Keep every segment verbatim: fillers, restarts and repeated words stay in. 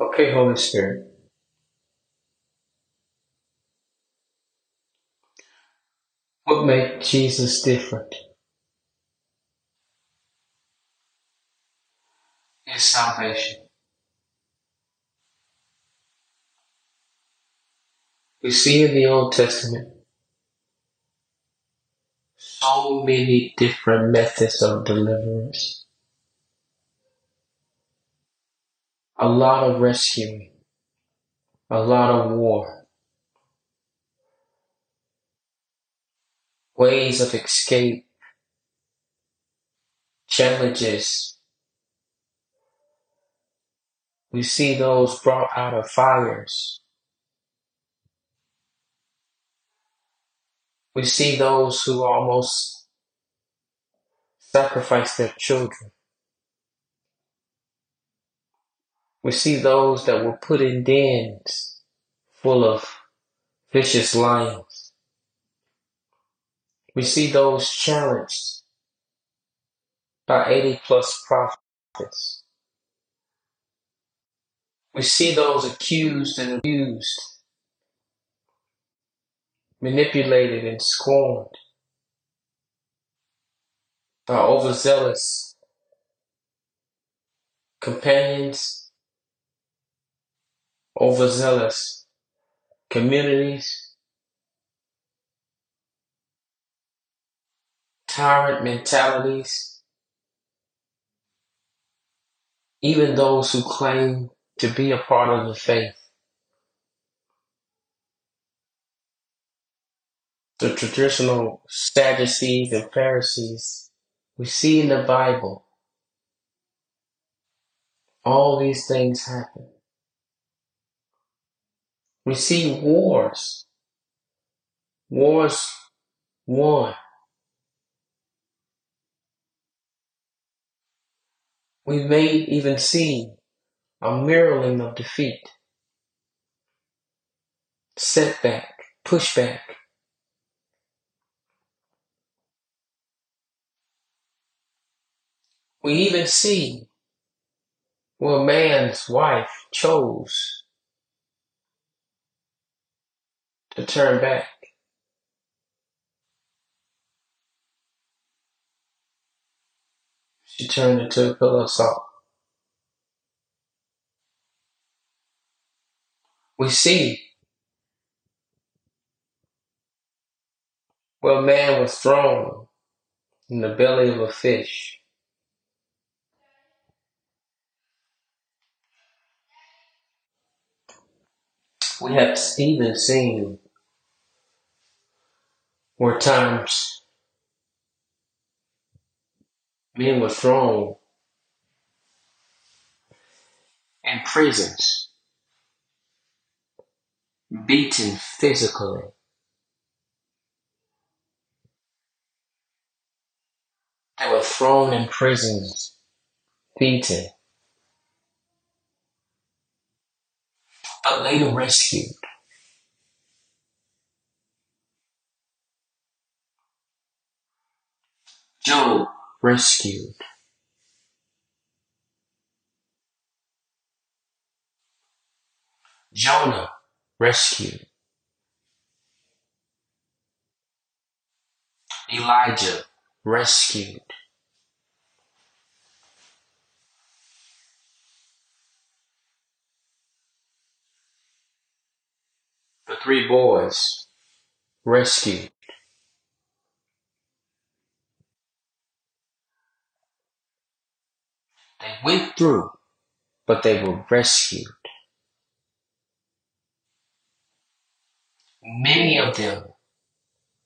Okay, Holy Spirit. What made Jesus different? His salvation. We see in the Old Testament so many different methods of deliverance. A lot of rescuing. A lot of war. Ways of escape. Challenges. We see those brought out of fires. We see those who almost sacrifice their children. We see those that were put in dens full of vicious lions. We see those challenged by eighty plus prophets. We see those accused and abused. Manipulated and scorned by overzealous companions, overzealous communities, tyrant mentalities, even those who claim to be a part of the faith. The traditional Sadducees and Pharisees we see in the Bible. All these things happen. We see wars. Wars won. We may even see a mirroring of defeat. Setback, pushback. We even see where a man's wife chose to turn back. She turned into a pillar of salt. We see where a man was thrown in the belly of a fish. We have even seen where times men were thrown in prisons, beaten physically. They were thrown in prisons, beaten. But later rescued. Job rescued. Jonah rescued. Elijah rescued. The three boys rescued. They went through, but they were rescued. Many of them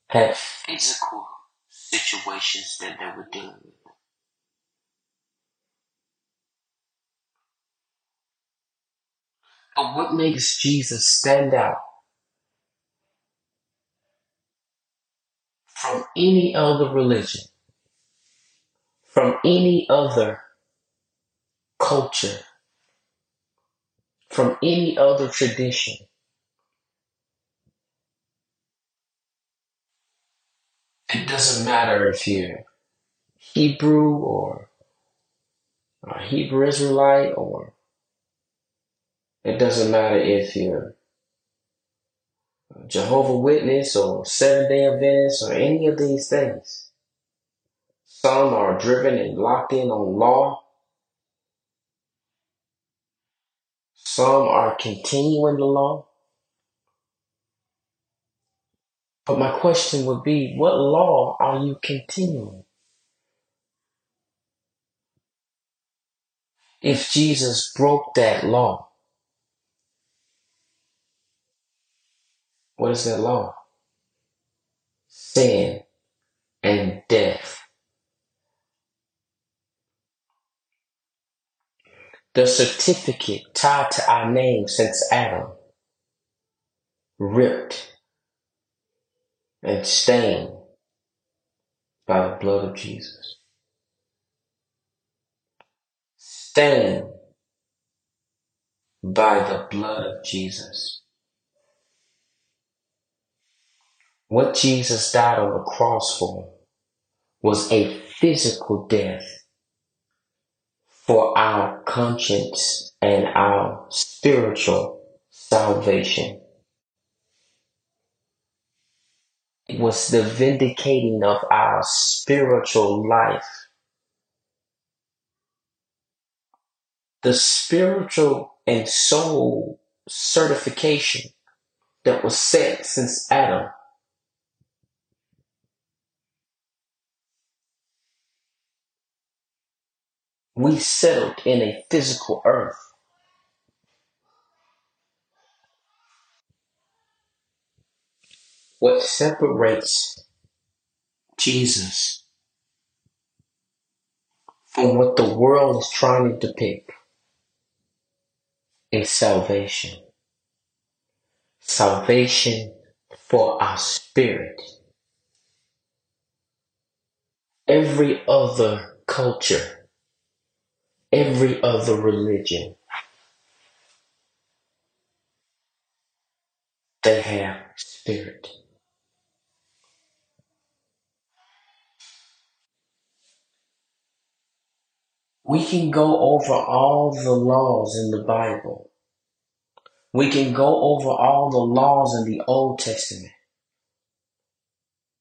had physical situations that they were dealing with. But what makes Jesus stand out from any other religion, from any other culture, from any other tradition? It doesn't matter if you're Hebrew or a Hebrew Israelite or It doesn't matter if you're a Jehovah's Witness or Seventh-day Adventist or any of these things. Some are driven and locked in on law. Some are continuing the law. But my question would be, what law are you continuing? If Jesus broke that law, what is that law? Sin and death. The certificate tied to our name since Adam, ripped and stained by the blood of Jesus. Stained by the blood of Jesus. What Jesus died on the cross for was a physical death for our conscience and our spiritual salvation. It was the vindicating of our spiritual life. The spiritual and soul certification that was set since Adam we settled in a physical earth. What separates Jesus from what the world is trying to depict is salvation. Salvation for our spirit. Every other culture, every other religion, they have spirit. We can go over all the laws in the Bible. We can go over all the laws in the Old Testament.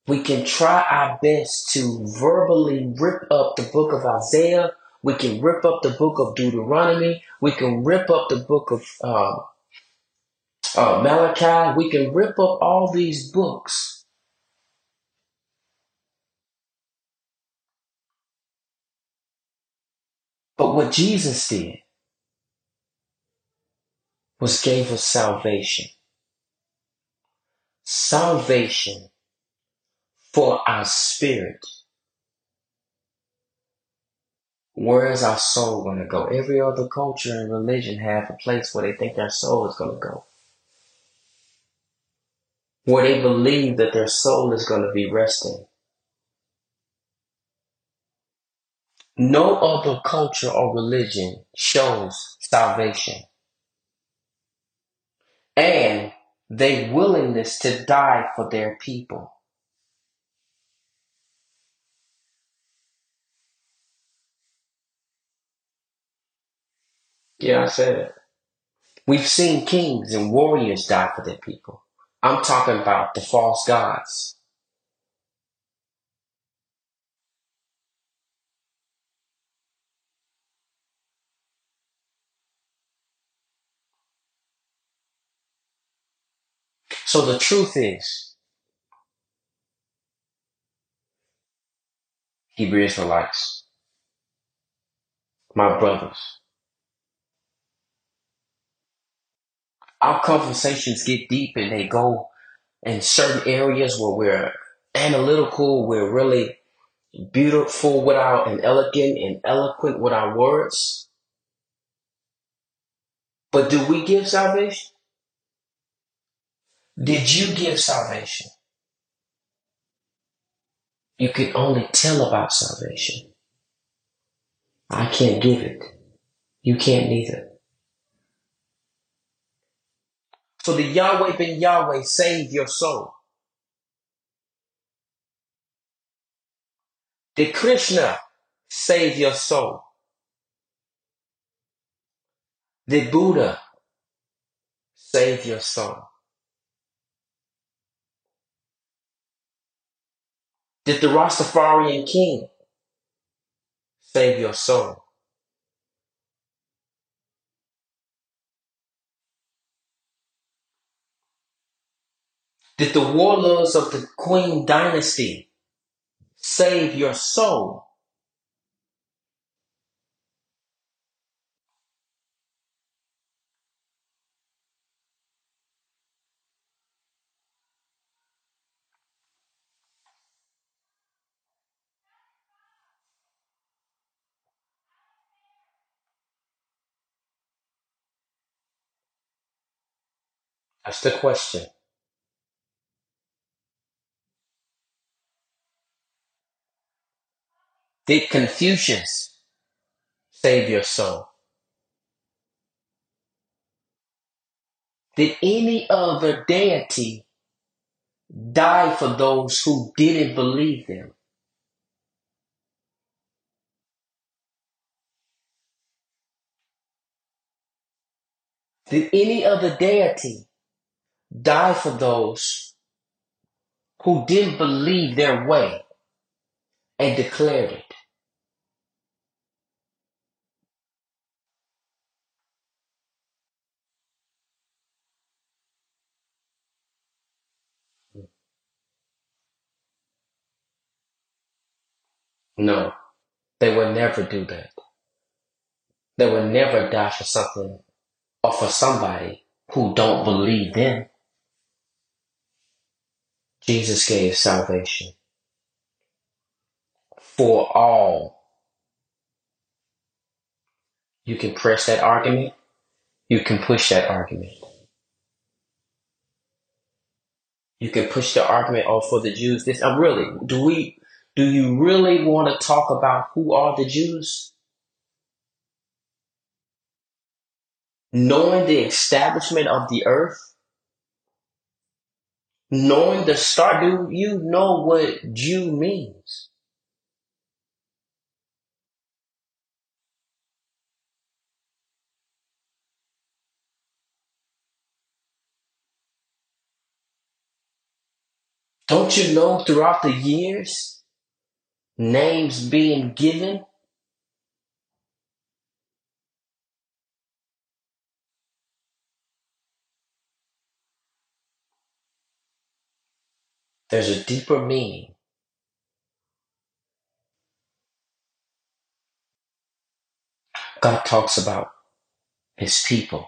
We can try our best to verbally rip up the book of Isaiah. We can rip up the book of Deuteronomy. We can rip up the book of uh, uh, Malachi. We can rip up all these books. But what Jesus did was gave us salvation. Salvation for our spirit. Where is our soul going to go? Every other culture and religion have a place where they think their soul is going to go. Where they believe that their soul is going to be resting. No other culture or religion shows salvation. And their willingness to die for their people. Yeah, I said it. We've seen kings and warriors die for their people. I'm talking about the false gods. So the truth is, Hebrew Israelites, my brothers, our conversations get deep and they go in certain areas where we're analytical, we're really beautiful with our, and elegant and eloquent with our words. But do we give salvation? Did you give salvation? You can only tell about salvation. I can't give it. You can't neither. So the Yahweh ben Yahweh saved your soul. Did Krishna save your soul? Did Buddha save your soul. Did the Rastafarian king save your soul? Did the warlords of the Qing dynasty save your soul? That's the question. Did Confucius save your soul? Did any other deity die for those who didn't believe them? Did any other deity die for those who didn't believe their way and declared it? No, they would never do that. They would never die for something or for somebody who don't believe them. Jesus gave salvation for all. You can press that argument. You can push that argument. You can push the argument, oh, for the Jews. This, I'm really, do we, do you really want to talk about who are the Jews? Knowing the establishment of the earth, knowing the start, do you know what Jew means? Don't you know throughout the years, names being given? There's a deeper meaning. God talks about His people.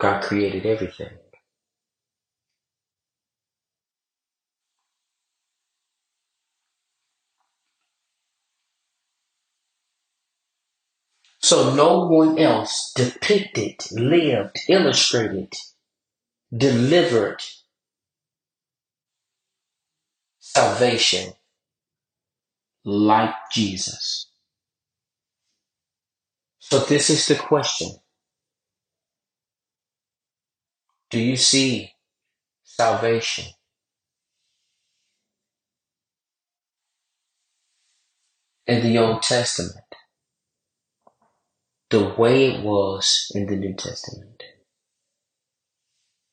God created everything. So no one else depicted, lived, illustrated, delivered salvation like Jesus. So this is the question. Do you see salvation? In the Old Testament, the way it was in the New Testament.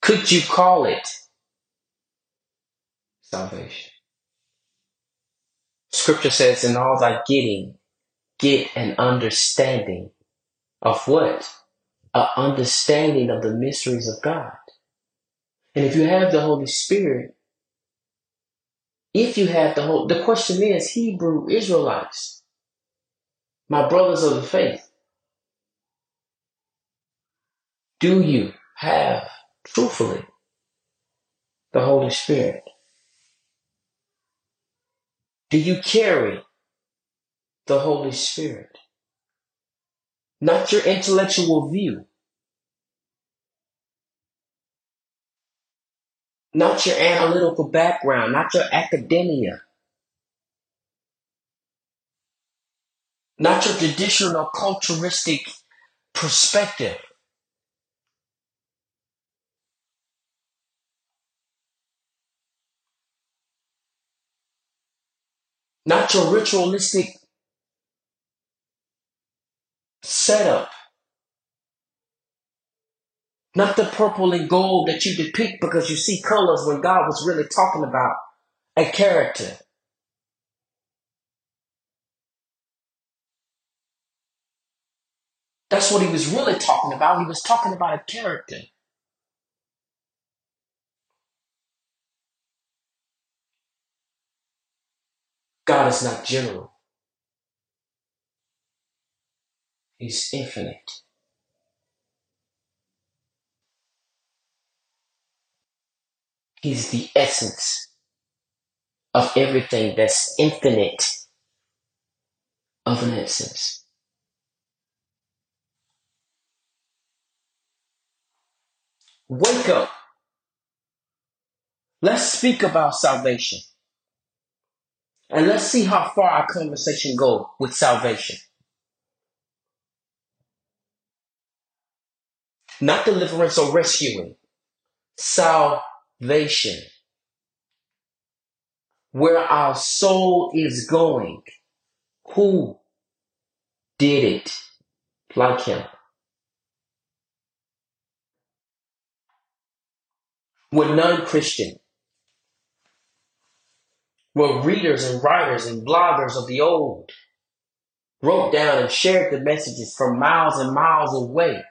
Could you call it salvation? Scripture says, in all thy getting, get an understanding of what? An understanding of the mysteries of God. And if you have the Holy Spirit, if you have the whole, the question is, Hebrew Israelites, my brothers of the faith, do you have, truthfully, the Holy Spirit? Do you carry the Holy Spirit? Not your intellectual view. Not your analytical background. Not your academia. Not your traditional culturistic perspective. Not your ritualistic setup. Not the purple and gold that you depict because you see colors when God was really talking about a character. That's what he was really talking about. He was talking about a character. God is not general. He's infinite. He's the essence of everything that's infinite of an essence. Wake up. Let's speak about salvation. And let's see how far our conversation goes with salvation. Not deliverance or rescuing. Salvation. Where our soul is going. Who did it like him? We're non-Christian. Well, readers and writers and bloggers of the old wrote down and shared the messages from miles and miles away.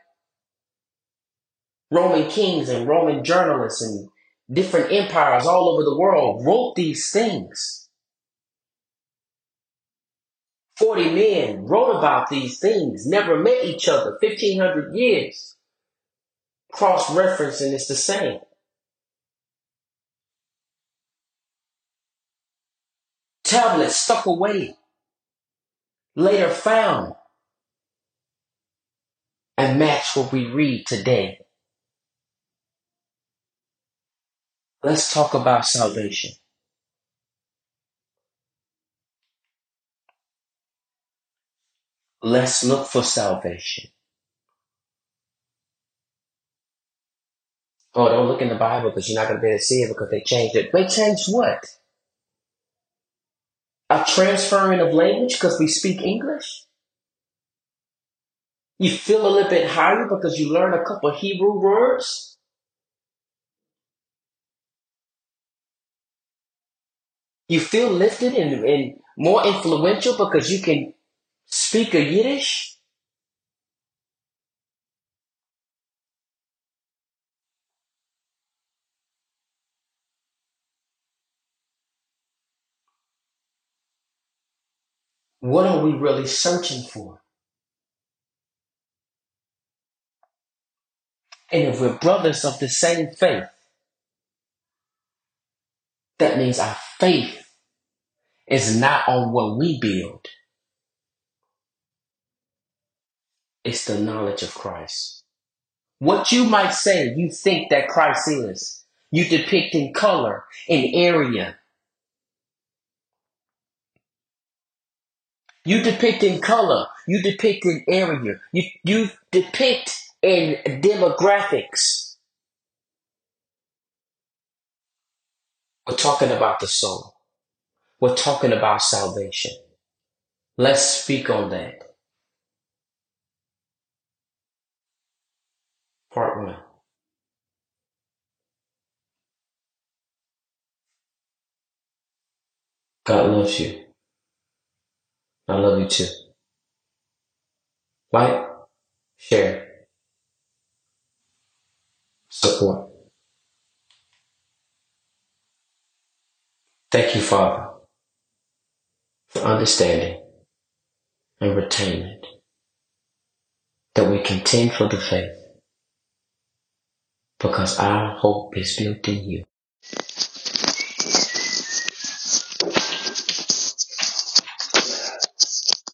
Roman kings and Roman journalists and different empires all over the world wrote these things. Forty men wrote about these things, never met each other, fifteen hundred years. Cross-reference and it's the same. Tablets stuck away, later found, and match what we read today. Let's talk about salvation. Let's look for salvation. Oh, don't look in the Bible because you're not going to be able to see it because they changed it. They changed what? A transferring of language because we speak English? You feel a little bit higher because you learn a couple Hebrew words? You feel lifted and, and more influential because you can speak a Yiddish? What are we really searching for? And if we're brothers of the same faith, that means our faith is not on what we build. It's the knowledge of Christ. What you might say you think that Christ is, you depict in color, in area. You depict in color, you depict in area, you, you depict in demographics. We're talking about the soul. We're talking about salvation. Let's speak on that. Part one. God loves you. I love you too. Like, share, support. Thank you, Father, for understanding and retainment that we contend for the faith because our hope is built in you.